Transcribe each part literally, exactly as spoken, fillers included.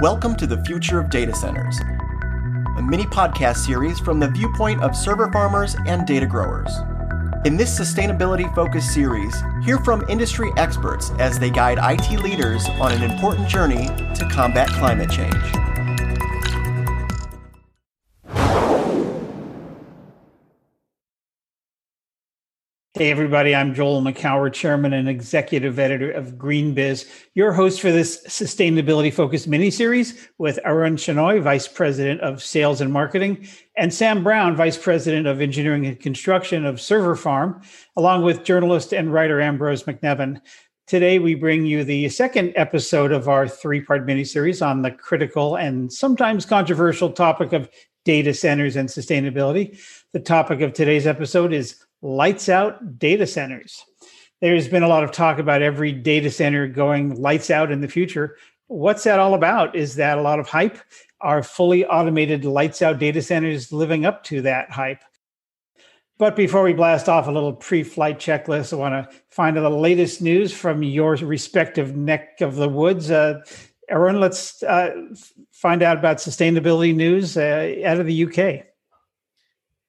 Welcome to the Future of Data Centers, a mini podcast series from the viewpoint of server farmers and data growers. In this sustainability-focused series, hear from industry experts as they guide I T leaders on an important journey to combat climate change. Hey everybody, I'm Joel McCower, Chairman and Executive Editor of Green Biz, your host for this sustainability-focused mini-series with Arun Shenoy, Vice President of Sales and Marketing, and Sam Brown, Vice President of Engineering and Construction of Server Farm, along with journalist and writer Ambrose McNevin. Today, we bring you the second episode of our three-part mini-series on the critical and sometimes controversial topic of data centers and sustainability. The topic of today's episode is lights-out data centers. There's been a lot of talk about every data center going lights out in the future. What's that all about? Is that a lot of hype? Are fully automated lights-out data centers living up to that hype? But before we blast off, a little pre-flight checklist. I want to find out the latest news from your respective neck of the woods. Uh, Arun, let's uh, find out about sustainability news uh, out of the U K.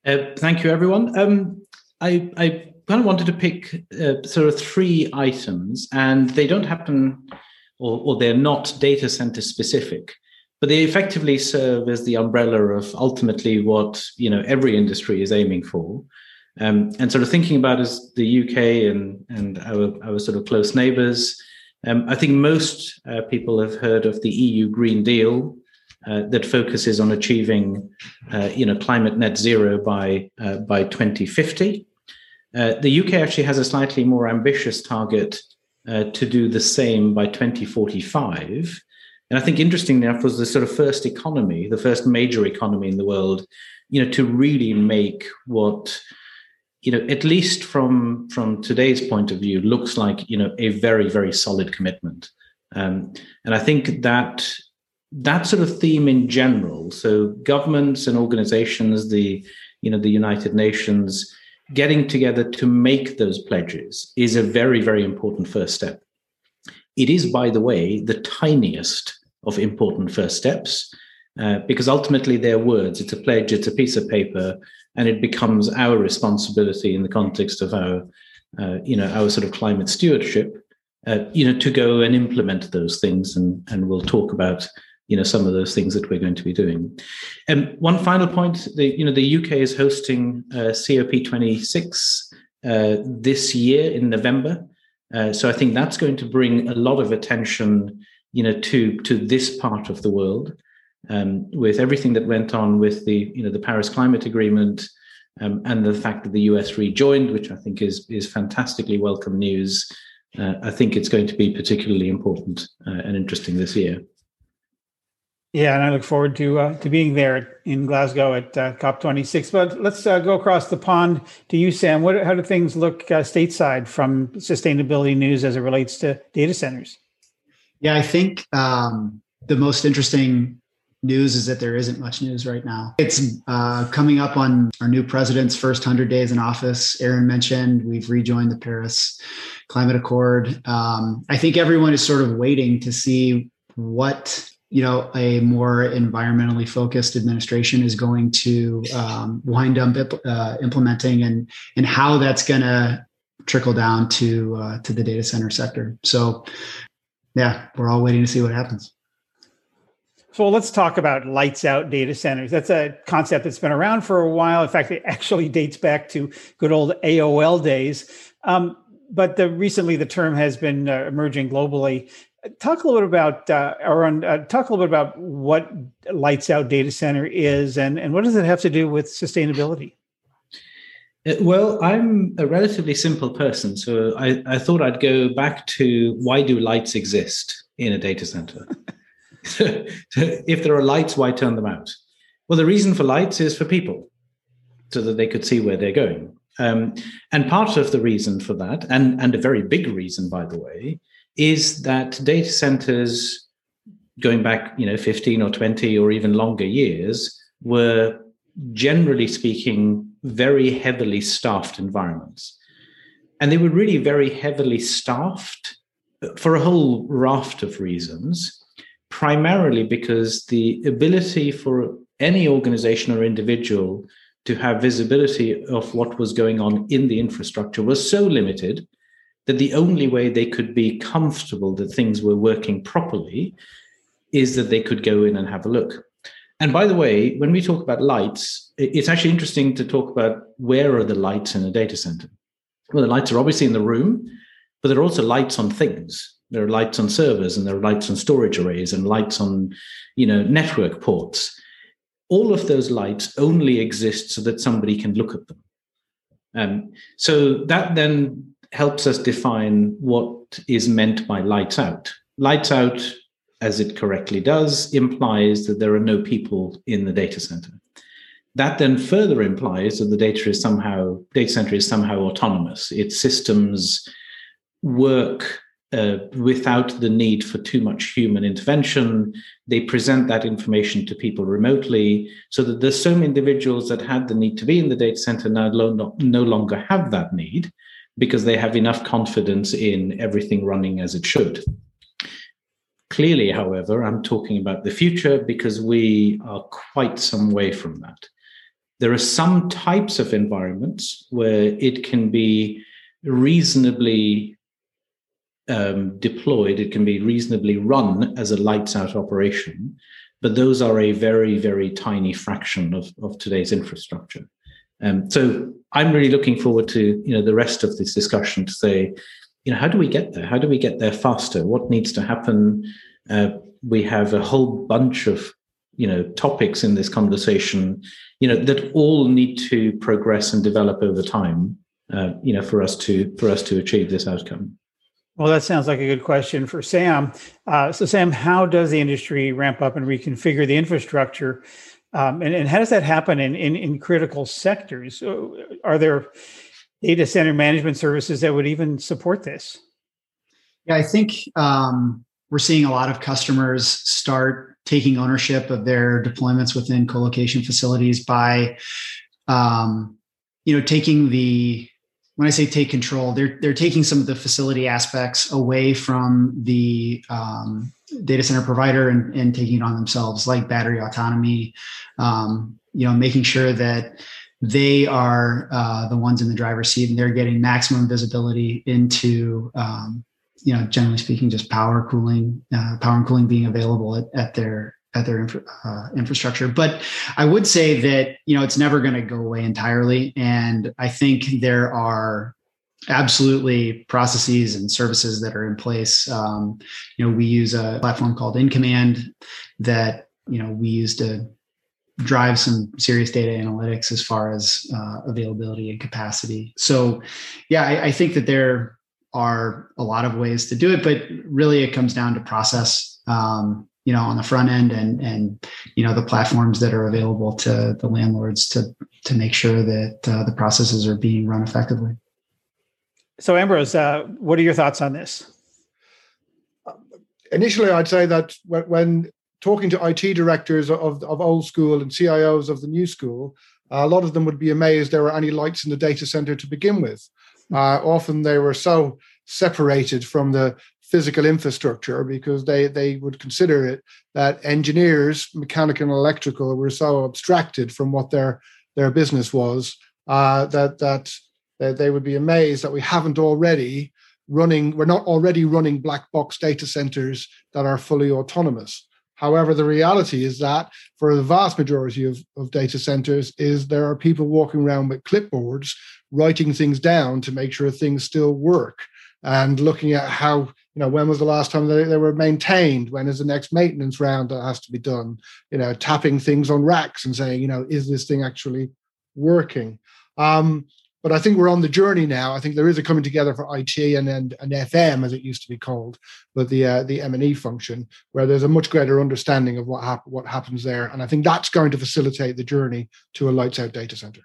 Uh, thank you, everyone. Um, I, I kind of wanted to pick uh, sort of three items, and they don't happen, or, or they're not data center specific, but they effectively serve as the umbrella of ultimately what, you know, every industry is aiming for. Um, and sort of thinking about as the U K and, and our, our sort of close neighbors, um, I think most uh, people have heard of the E U Green Deal uh, that focuses on achieving, uh, you know, climate net zero by uh, by twenty fifty. Uh, the U K actually has a slightly more ambitious target uh, to do the same by twenty forty-five. And I think, interestingly enough, was the sort of first economy, the first major economy in the world, you know, to really make what, you know, at least from, from today's point of view, looks like, you know, a very, very solid commitment. Um, and I think that that sort of theme in general, so governments and organizations, the, you know, the United Nations, getting together to make those pledges is a very, very important first step. It is, by the way, the tiniest of important first steps, uh, because ultimately they're words. It's a pledge, it's a piece of paper, and it becomes our responsibility in the context of our, uh, you know, our sort of climate stewardship, uh, you know, to go and implement those things. And, and we'll talk about, you know, some of those things that we're going to be doing. And one final point, the, you know, the U K is hosting uh, C O P twenty-six uh, this year in November. Uh, so I think that's going to bring a lot of attention, you know, to, to this part of the world, um, with everything that went on with the, you know, the Paris Climate Agreement, um, and the fact that the U S rejoined, which I think is, is fantastically welcome news. Uh, I think it's going to be particularly important uh, and interesting this year. Yeah, and I look forward to uh, to being there in Glasgow at uh, C O P twenty-six. But let's uh, go across the pond to you, Sam. What, how do things look uh, stateside from sustainability news as it relates to data centers? Yeah, I think um, the most interesting news is that there isn't much news right now. It's uh, coming up on our new president's first one hundred days in office. Aaron mentioned we've rejoined the Paris Climate Accord. Um, I think everyone is sort of waiting to see what, you know, a more environmentally focused administration is going to um, wind up uh, implementing, and and how that's going to trickle down to uh, to the data center sector. So, yeah, we're all waiting to see what happens. So let's talk about lights out data centers. That's a concept that's been around for a while. In fact, it actually dates back to good old A O L days. Um, but the, recently, the term has been uh, emerging globally. Talk a little bit about, uh, Arun, uh, talk a little bit about what lights out data center is, and, and what does it have to do with sustainability? Well, I'm a relatively simple person, so I, I thought I'd go back to why do lights exist in a data center? So, if there are lights, why turn them out? Well, the reason for lights is for people, so that they could see where they're going. Um, and part of the reason for that, and, and a very big reason, by the way, is that data centers, going back, you know, fifteen or twenty or even longer years, were generally speaking very heavily staffed environments. And they were really very heavily staffed for a whole raft of reasons. primarily because the ability for any organization or individual to have visibility of what was going on in the infrastructure was so limited that the only way they could be comfortable that things were working properly is that they could go in and have a look. And by the way, when we talk about lights, it's actually interesting to talk about where are the lights in a data center. Well, the lights are obviously in the room, but there are also lights on things. There are lights on servers, and there are lights on storage arrays, and lights on, you know, network ports. All of those lights only exist so that somebody can look at them. Um, so that then helps us define what is meant by lights out. Lights out, as it correctly does, implies that there are no people in the data center. That then further implies that the data is somehow, data center is somehow autonomous. Its systems work uh, without the need for too much human intervention. They present that information to people remotely, so that there's some individuals that had the need to be in the data center now no, no longer have that need, because they have enough confidence in everything running as it should. Clearly, however, I'm talking about the future, because we are quite some way from that. There are some types of environments where it can be reasonably um, deployed, it can be reasonably run as a lights-out operation, but those are a very, very tiny fraction of, of today's infrastructure. Um, so I'm really looking forward to, you know, the rest of this discussion to say, you know, how do we get there? How do we get there faster? What needs to happen? Uh, we have a whole bunch of, you know, topics in this conversation, you know, that all need to progress and develop over time, uh, you know, for us to for us to achieve this outcome. Well, that sounds like a good question for Sam. Uh, so, Sam, how does the industry ramp up and reconfigure the infrastructure? Um, and, and how does that happen in, in, in critical sectors? Are there data center management services that would even support this? Yeah, I think um, we're seeing a lot of customers start taking ownership of their deployments within colocation facilities by, um, you know, taking the, when I say take control, they're they're taking some of the facility aspects away from the um, data center provider and, and taking it on themselves, like battery autonomy, um, you know, making sure that they are uh, the ones in the driver's seat, and they're getting maximum visibility into, um, you know, generally speaking, just power cooling, uh, power and cooling being available at, at their at their infra- uh, infrastructure. But I would say that, you know, it's never going to go away entirely, and I think there are absolutely processes and services that are in place. Um, you know, we use a platform called In Command that, you know, we use to drive some serious data analytics as far as uh, availability and capacity. So, yeah, I, I think that there are a lot of ways to do it, but really it comes down to process, um, you know, on the front end, and, and, you know, the platforms that are available to the landlords to, to make sure that uh, the processes are being run effectively. So, Ambrose, uh, what are your thoughts on this? Initially, I'd say that when, when talking to I T directors of, of old school and C I Os of the new school, a lot of them would be amazed there were any lights in the data center to begin with. Uh, often they were so separated from the physical infrastructure because they, they would consider it that engineers, mechanical and electrical, were so abstracted from what their, their business was uh, that, that they would be amazed that we haven't already running, we're not already running black box data centers that are fully autonomous. However, the reality is that for the vast majority of, of data centers is there are people walking around with clipboards, writing things down to make sure things still work, and looking at how, you know, when was the last time they, they were maintained? When is the next maintenance round that has to be done? You know, tapping things on racks and saying, you know, is this thing actually working? Um, But I think we're on the journey now. I think there is a coming together for I T and and, and F M, as it used to be called, but the uh, the M and E function, where there's a much greater understanding of what hap- what happens there. And I think that's going to facilitate the journey to a lights-out data center.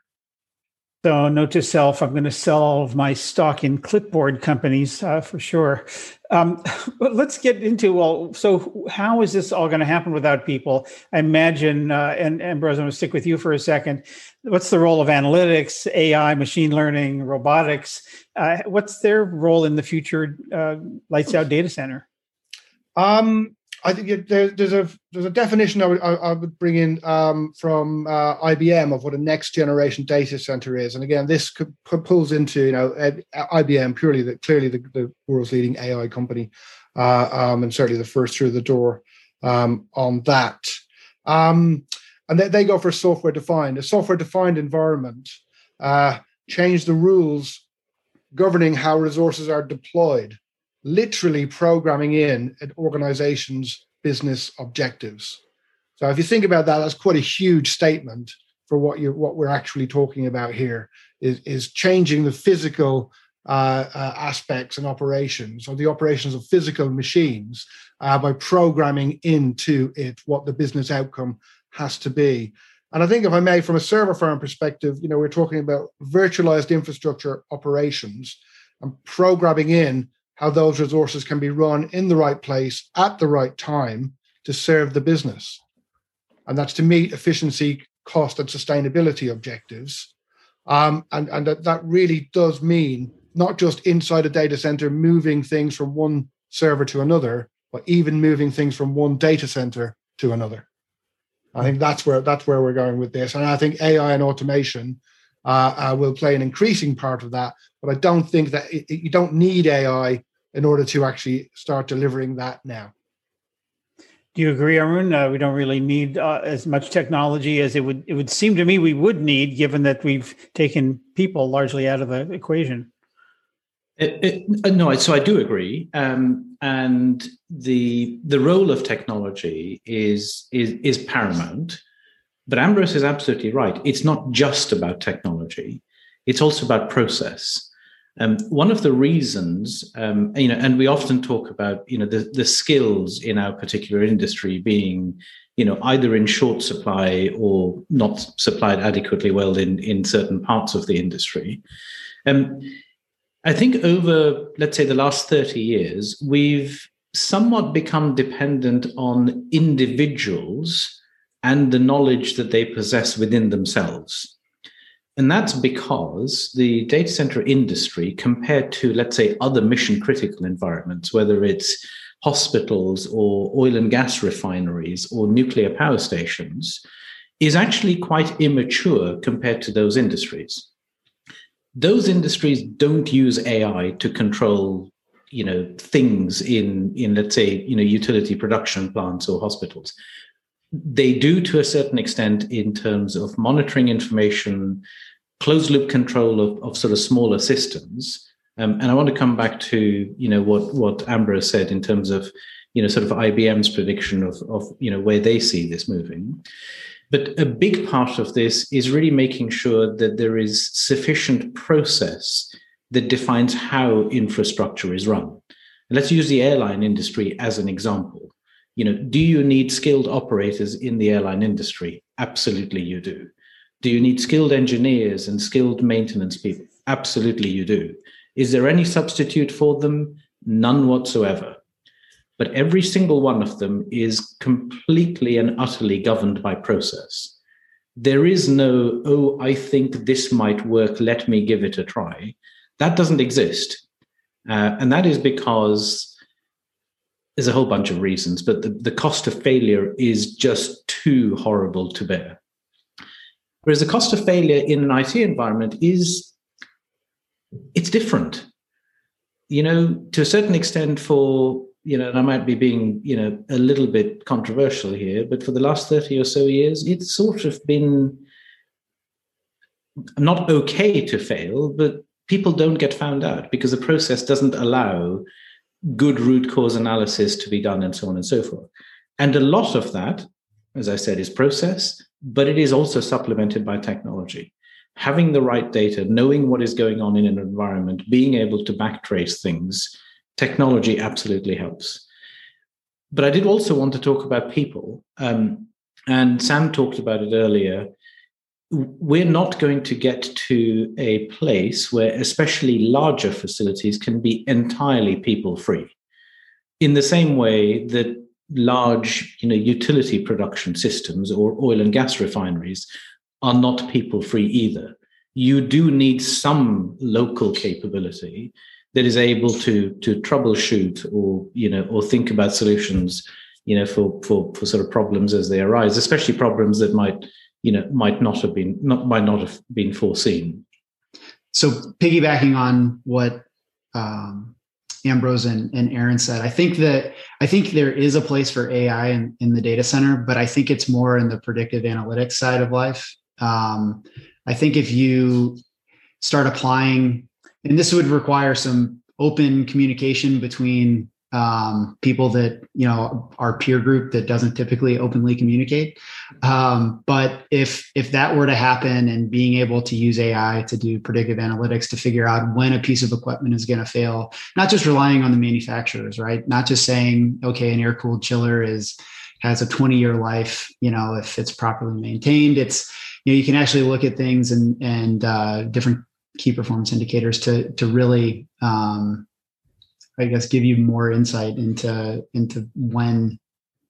So note to self, I'm going to sell all of my stock in clipboard companies uh, for sure. Um, but let's get into, well, so how is this all going to happen without people? I imagine, uh, and Ambrose, I'm going to stick with you for a second. What's the role of analytics, A I, machine learning, robotics? Uh, what's their role in the future uh, lights-out data center? Um, I think there, there's a there's a definition I would I, I would bring in um, from uh, I B M of what a next generation data center is, and again this could, could pulls into you know I B M purely that clearly the, the world's leading A I company, uh, um, and certainly the first through the door um, on that, um, and they, they go for software defined a software defined environment, uh, change the rules governing how resources are deployed. Literally programming in an organization's business objectives. So if you think about that, that's quite a huge statement for what you what we're actually talking about here is, is changing the physical uh, uh, aspects and operations or the operations of physical machines uh, by programming into it what the business outcome has to be. And I think if I may, from a server farm perspective, you know, we're talking about virtualized infrastructure operations and programming in how those resources can be run in the right place at the right time to serve the business. And that's to meet efficiency, cost, and sustainability objectives. Um, and and that, that really does mean not just inside a data center, moving things from one server to another, but even moving things from one data center to another. I think that's where that's where we're going with this. And I think A I and automation uh, uh, will play an increasing part of that. But I don't think that it, you don't need A I in order to actually start delivering that now. Do you agree, Arun? Uh, we don't really need uh, as much technology as it would it would seem to me we would need, given that we've taken people largely out of the equation. It, it, no, so I do agree, um, and the the role of technology is is is paramount. But Ambrose is absolutely right. It's not just about technology; it's also about process. Um, one of the reasons, um, you know, and we often talk about, you know, the, the skills in our particular industry being, you know, either in short supply or not supplied adequately well in, in certain parts of the industry. Um, I think over, let's say, the last thirty years, we've somewhat become dependent on individuals and the knowledge that they possess within themselves. And that's because the data center industry, compared to, let's say, other mission-critical environments, whether it's hospitals or oil and gas refineries or nuclear power stations, is actually quite immature compared to those industries. Those industries don't use A I to control, you know, things in, in let's say, you know, utility production plants or hospitals. They do to a certain extent in terms of monitoring information, closed loop control of, of sort of smaller systems. Um, and I want to come back to, you know, what, what Ambrose said in terms of, you know, sort of I B M's prediction of, of, you know, where they see this moving. But a big part of this is really making sure that there is sufficient process that defines how infrastructure is run. And let's use the airline industry as an example. You know, do you need skilled operators in the airline industry? Absolutely, you do. Do you need skilled engineers and skilled maintenance people? Absolutely, you do. Is there any substitute for them? None whatsoever. But every single one of them is completely and utterly governed by process. There is no, oh, I think this might work, let me give it a try. That doesn't exist. Uh, and that is because there's a whole bunch of reasons, but the, the cost of failure is just too horrible to bear. Whereas the cost of failure in an I T environment is, it's different. You know, to a certain extent for, you know, and I might be being, you know, a little bit controversial here, but for the last thirty or so years, it's sort of been not okay to fail, but people don't get found out because the process doesn't allow good root cause analysis to be done and so on and so forth. And a lot of that, as I said, is process, but it is also supplemented by technology. Having the right data, knowing what is going on in an environment, being able to backtrace things, technology absolutely helps. But I did also want to talk about people. Um, and Sam talked about it earlier. We're not going to get to a place where especially larger facilities can be entirely people-free. In the same way that large, you know, utility production systems or oil and gas refineries are not people-free either. You do need some local capability that is able to, to troubleshoot or, you know, or think about solutions you know, for for for sort of problems as they arise, especially problems that might, you know, might not have been not might not have been foreseen. So piggybacking on what um, Ambrose and, and Aaron said, I think that I think there is a place for A I in, in the data center, but I think it's more in the predictive analytics side of life. Um, I think if you start applying, and this would require some open communication between um, people that, you know, our peer group that doesn't typically openly communicate. Um, but if, if that were to happen and being able to use A I to do predictive analytics to figure out when a piece of equipment is going to fail, not just relying on the manufacturers, right? Not just saying, okay, an air-cooled chiller is, has a twenty year life, you know, if it's properly maintained. It's, you know, you can actually look at things and, and uh, different key performance indicators to, to really, um, I guess, give you more insight into, into when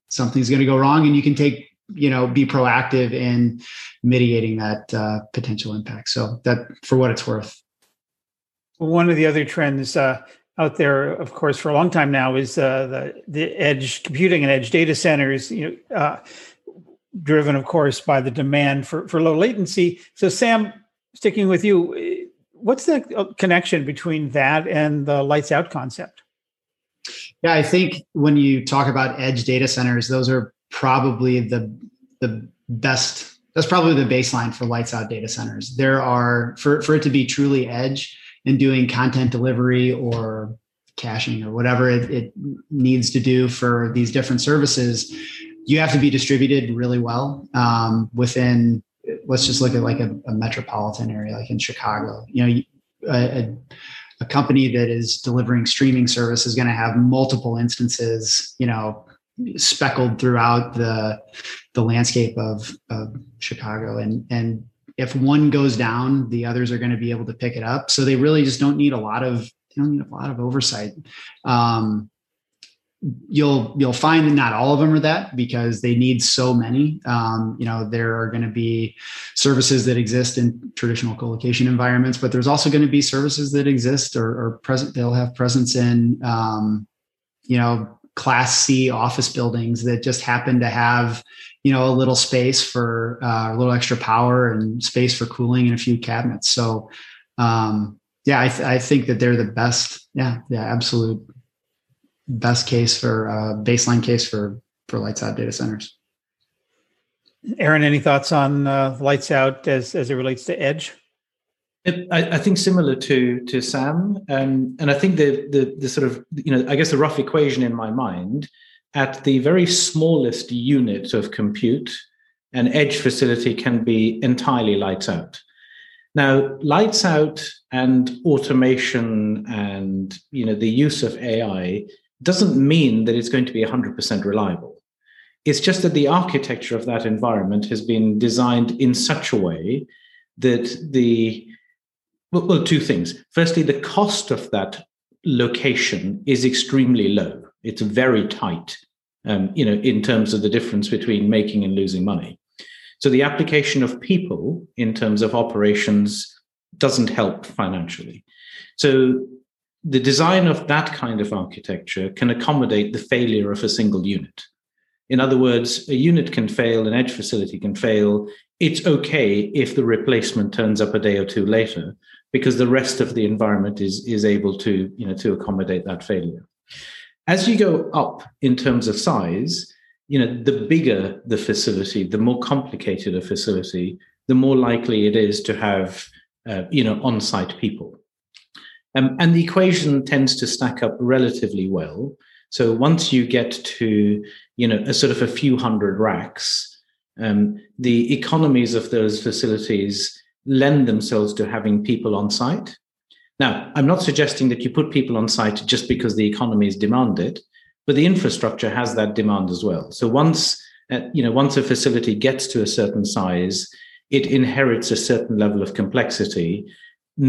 something's going to go wrong, and you can take, you know, be proactive in mitigating that uh, potential impact. So that, for what it's worth. Well, one of the other trends uh, out there, of course, for a long time now is uh, the, the edge computing and edge data centers, you know, uh, driven, of course, by the demand for, for low latency. So, Sam, sticking with you, what's the connection between that and the lights out concept? Yeah, I think when you talk about edge data centers, those are probably the, the best, that's probably the baseline for lights out data centers. There are, for, for it to be truly edge and doing content delivery or caching or whatever it, it needs to do for these different services, you have to be distributed really well um, within, let's just look at like a, a metropolitan area, like in Chicago. You know, a, a company that is delivering streaming service is going to have multiple instances, you know, speckled throughout the the landscape of, of Chicago. And, and if one goes down, the others are going to be able to pick it up. So they really just don't need a lot of, they don't need a lot of oversight. Um, You'll you'll find that not all of them are that, because they need so many. Um, you know, there are going to be services that exist in traditional colocation environments, but there's also going to be services that exist or, or present. They'll have presence in, um, you know, Class C office buildings that just happen to have, you know, a little space for uh, a little extra power and space for cooling and a few cabinets. So, um, yeah, I, th- I think that they're the best. Yeah, yeah, absolute. Best case for uh, baseline case for for lights out data centers. Aaron, any thoughts on uh, lights out as as it relates to edge? It, I, I think similar to to Sam, um, and I think the, the the sort of, you know, I guess the rough equation in my mind, at the very smallest unit of compute, an edge facility can be entirely lights out. Now, lights out and automation and, you know, the use of A I doesn't mean that it's going to be one hundred percent reliable. It's just that the architecture of that environment has been designed in such a way that the, well, well, two things. Firstly, the cost of that location is extremely low. It's very tight, um, you know, in terms of the difference between making and losing money. So the application of people in terms of operations doesn't help financially. So the design of that kind of architecture can accommodate the failure of a single unit. In other words, a unit can fail, an edge facility can fail. It's okay if the replacement turns up a day or two later, because the rest of the environment is, is able to, you know, to accommodate that failure. As you go up in terms of size, you know, the bigger the facility, the more complicated a facility, the more likely it is to have Uh, you know, on-site people. Um, and the equation tends to stack up relatively well. So once you get to, you know, a sort of a few hundred racks, um, the economies of those facilities lend themselves to having people on site. Now, I'm not suggesting that you put people on site just because the economies demand it, but the infrastructure has that demand as well. So once, uh, you know, once a facility gets to a certain size, it inherits a certain level of complexity.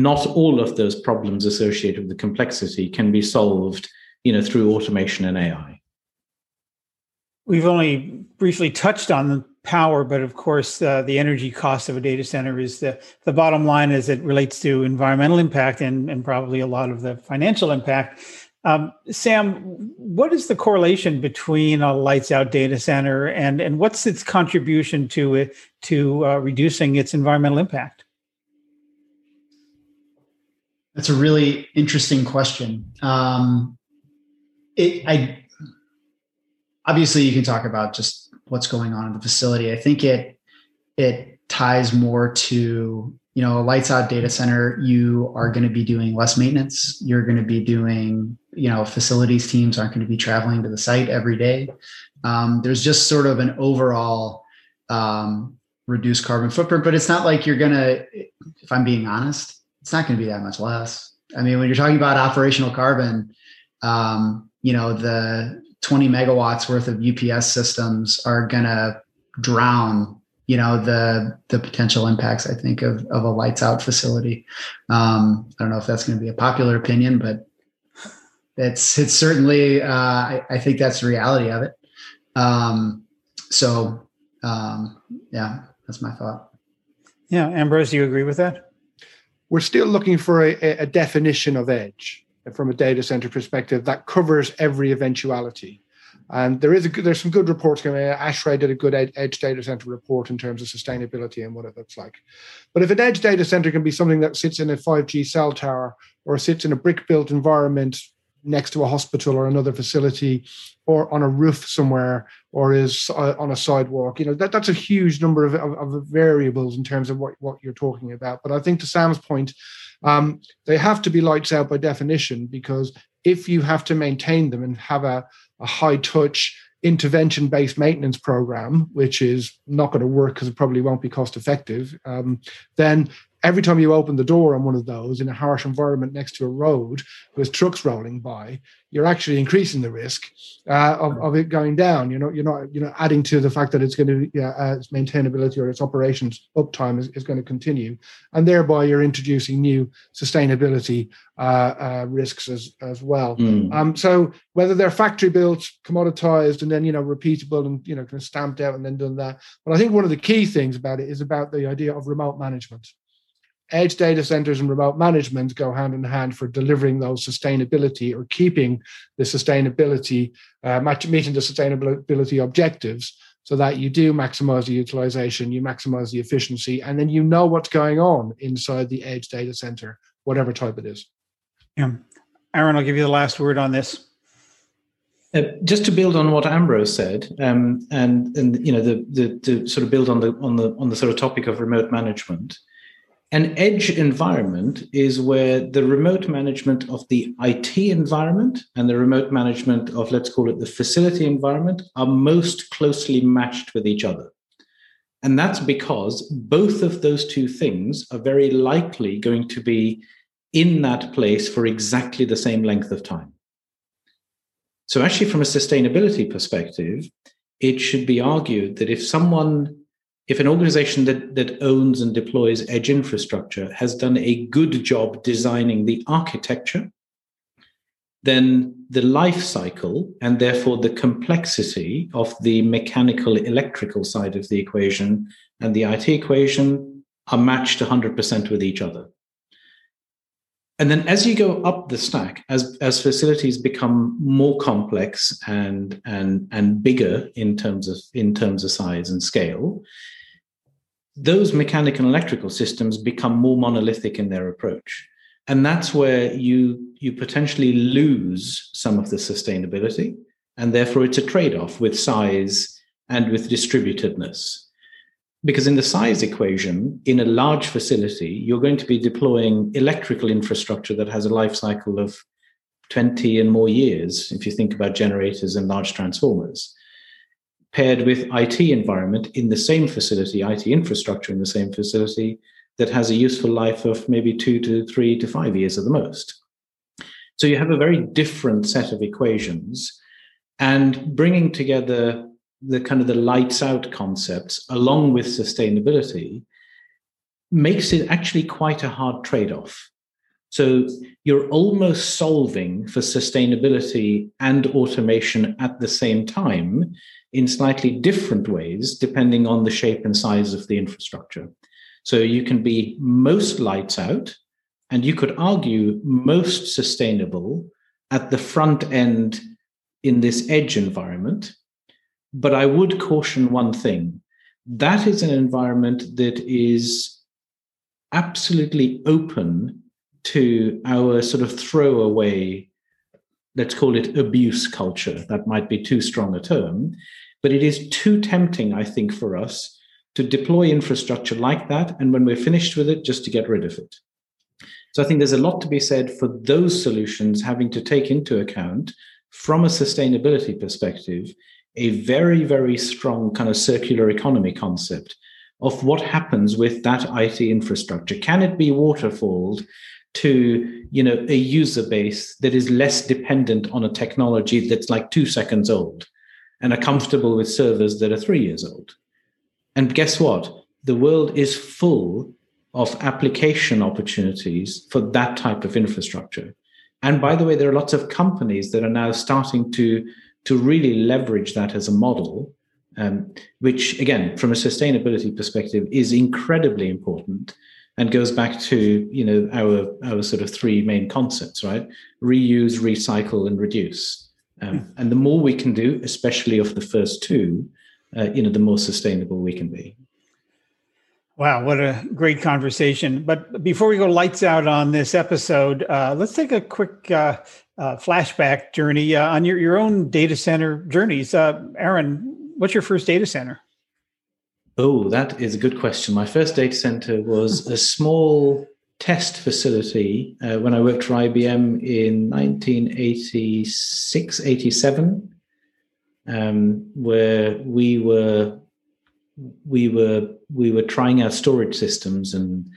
Not all of those problems associated with the complexity can be solved, you know, through automation and A I. We've only briefly touched on the power, but of course, uh, the energy cost of a data center is the, the bottom line as it relates to environmental impact and, and probably a lot of the financial impact. Um, Sam, what is the correlation between a lights-out data center and, and what's its contribution to it, to uh, reducing its environmental impact? That's a really interesting question. Um, it, I obviously you can talk about just what's going on in the facility. I think it it ties more to, you know, a lights-out data center. You are going to be doing less maintenance. You're going to be doing, you know, facilities teams aren't going to be traveling to the site every day. Um, there's just sort of an overall um, reduced carbon footprint, but it's not like you're going to, if I'm being honest, it's not going to be that much less. I mean, when you're talking about operational carbon, um, you know, the twenty megawatts worth of U P S systems are going to drown, you know, the the potential impacts, I think, of, of a lights out facility. Um, I don't know if that's going to be a popular opinion, but it's, it's certainly, uh, I, I think that's the reality of it. Um, so, um, yeah, that's my thought. Yeah. Ambrose, do you agree with that? We're still looking for a, a definition of edge from a data center perspective that covers every eventuality. And there is a, there's some good reports coming out. ASHRAE did a good edge data center report in terms of sustainability and what it looks like. But if an edge data center can be something that sits in a five G cell tower or sits in a brick-built environment next to a hospital or another facility or on a roof somewhere or is on a sidewalk, you know, that, that's a huge number of, of, of variables in terms of what, what you're talking about. But I think to Sam's point, um, they have to be lights out by definition, because if you have to maintain them and have a, a high touch intervention-based maintenance program, which is not going to work because it probably won't be cost effective, um, then every time you open the door on one of those in a harsh environment next to a road with trucks rolling by, you're actually increasing the risk uh, of, of it going down. You know, you're not, you know, adding to the fact that it's going to, yeah, uh, its maintainability or its operations uptime is, is going to continue, and thereby you're introducing new sustainability uh, uh, risks as as well. Mm. Um, so whether they're factory built, commoditized, and then, you know, repeatable and, you know, kind of stamped out and then done that. But I think one of the key things about it is about the idea of remote management. Edge data centers and remote management go hand in hand for delivering those sustainability or keeping the sustainability, uh, meeting the sustainability objectives, so that you do maximize the utilization, you maximize the efficiency, and then you know what's going on inside the edge data center, whatever type it is. Yeah. Aaron, I'll give you the last word on this. Uh, just to build on what Ambrose said, um, and, and you know, the, the, the sort of build on the, on the, on the sort of topic of remote management. An edge environment is where the remote management of the I T environment and the remote management of, let's call it, the facility environment are most closely matched with each other. And that's because both of those two things are very likely going to be in that place for exactly the same length of time. So actually, from a sustainability perspective, it should be argued that if someone If an organization that, that owns and deploys edge infrastructure has done a good job designing the architecture, then the life cycle and therefore the complexity of the mechanical electrical side of the equation and the I T equation are matched one hundred percent with each other. And then as you go up the stack, as, as facilities become more complex and, and, and bigger in terms of, in terms of size and scale, those mechanical and electrical systems become more monolithic in their approach. And that's where you, you potentially lose some of the sustainability. And therefore, it's a trade-off with size and with distributedness. Because in the size equation, in a large facility, you're going to be deploying electrical infrastructure that has a life cycle of twenty and more years, if you think about generators and large transformers. Paired with I T environment in the same facility, I T infrastructure in the same facility, that has a useful life of maybe two to three to five years at the most. So you have a very different set of equations, and bringing together the kind of the lights out concepts along with sustainability makes it actually quite a hard trade-off. So you're almost solving for sustainability and automation at the same time in slightly different ways, depending on the shape and size of the infrastructure. So you can be most lights out, and you could argue most sustainable, at the front end in this edge environment. But I would caution one thing. That is an environment that is absolutely open to our sort of throwaway, let's call it abuse culture. That might be too strong a term, but it is too tempting, I think, for us to deploy infrastructure like that, and when we're finished with it, just to get rid of it. So I think there's a lot to be said for those solutions having to take into account, from a sustainability perspective, a very, very strong kind of circular economy concept of what happens with that I T infrastructure. Can it be waterfalled to, you know, a user base that is less dependent on a technology that's like two seconds old and are comfortable with servers that are three years old? And guess what? The world is full of application opportunities for that type of infrastructure. And by the way, there are lots of companies that are now starting to to really leverage that as a model, um, which, again, from a sustainability perspective, is incredibly important and goes back to, you know, our, our sort of three main concepts, right? Reuse, recycle, and reduce. Um, and the more we can do, especially of the first two, uh, you know, the more sustainable we can be. Wow, what a great conversation. But before we go lights out on this episode, uh, let's take a quick uh, uh, flashback journey uh, on your, your own data center journeys. Uh, Aaron, what's your first data center? Oh, that is a good question. My first data center was a small test facility uh, when I worked for I B M in nineteen eighty-six, eighty-seven, um, where we were... we were we were trying out storage systems and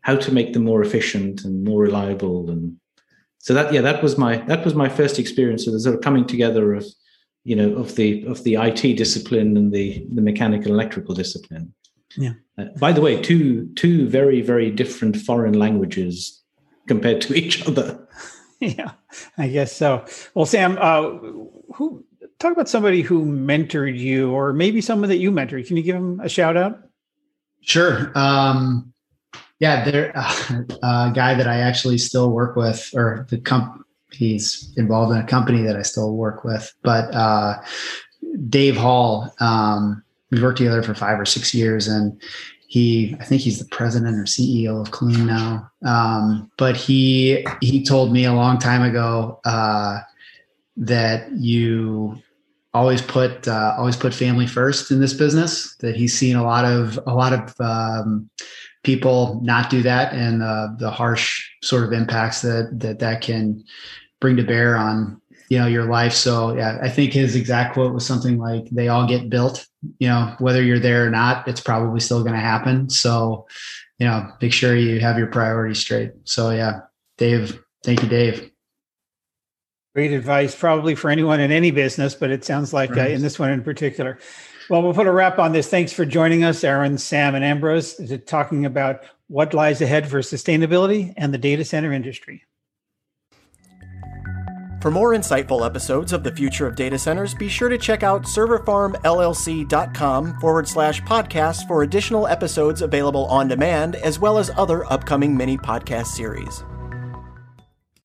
how to make them more efficient and more reliable. And so that yeah that was my that was my first experience of the sort of coming together of, you know, of the of the I T discipline and the the mechanical electrical discipline. Yeah. Uh, by the way, two two very, very different foreign languages compared to each other. Yeah, I guess so. Well, Sam, uh, who Talk about somebody who mentored you, or maybe someone that you mentored. Can you give them a shout out? Sure. Um, yeah, they're uh, a guy that I actually still work with, or the comp- he's involved in a company that I still work with. But uh, Dave Hall, um, we've worked together for five or six years, and he, I think he's the president or C E O of Clean now. Um, but he he told me a long time ago uh, that you always put uh, always put family first in this business, that he's seen a lot of a lot of um, people not do that, and uh, the harsh sort of impacts that that that can bring to bear on, you know, your life. So yeah, I think his exact quote was something like, they all get built, you know, whether you're there or not, it's probably still going to happen. So, you know, make sure you have your priorities straight. So yeah, Dave, thank you, Dave. Great advice, probably for anyone in any business, but it sounds like uh, in this one in particular. Well, we'll put a wrap on this. Thanks for joining us, Aaron, Sam, and Ambrose, to talking about what lies ahead for sustainability and the data center industry. For more insightful episodes of The Future of Data Centers, be sure to check out serverfarmllc.com forward slash podcast for additional episodes available on demand, as well as other upcoming mini podcast series.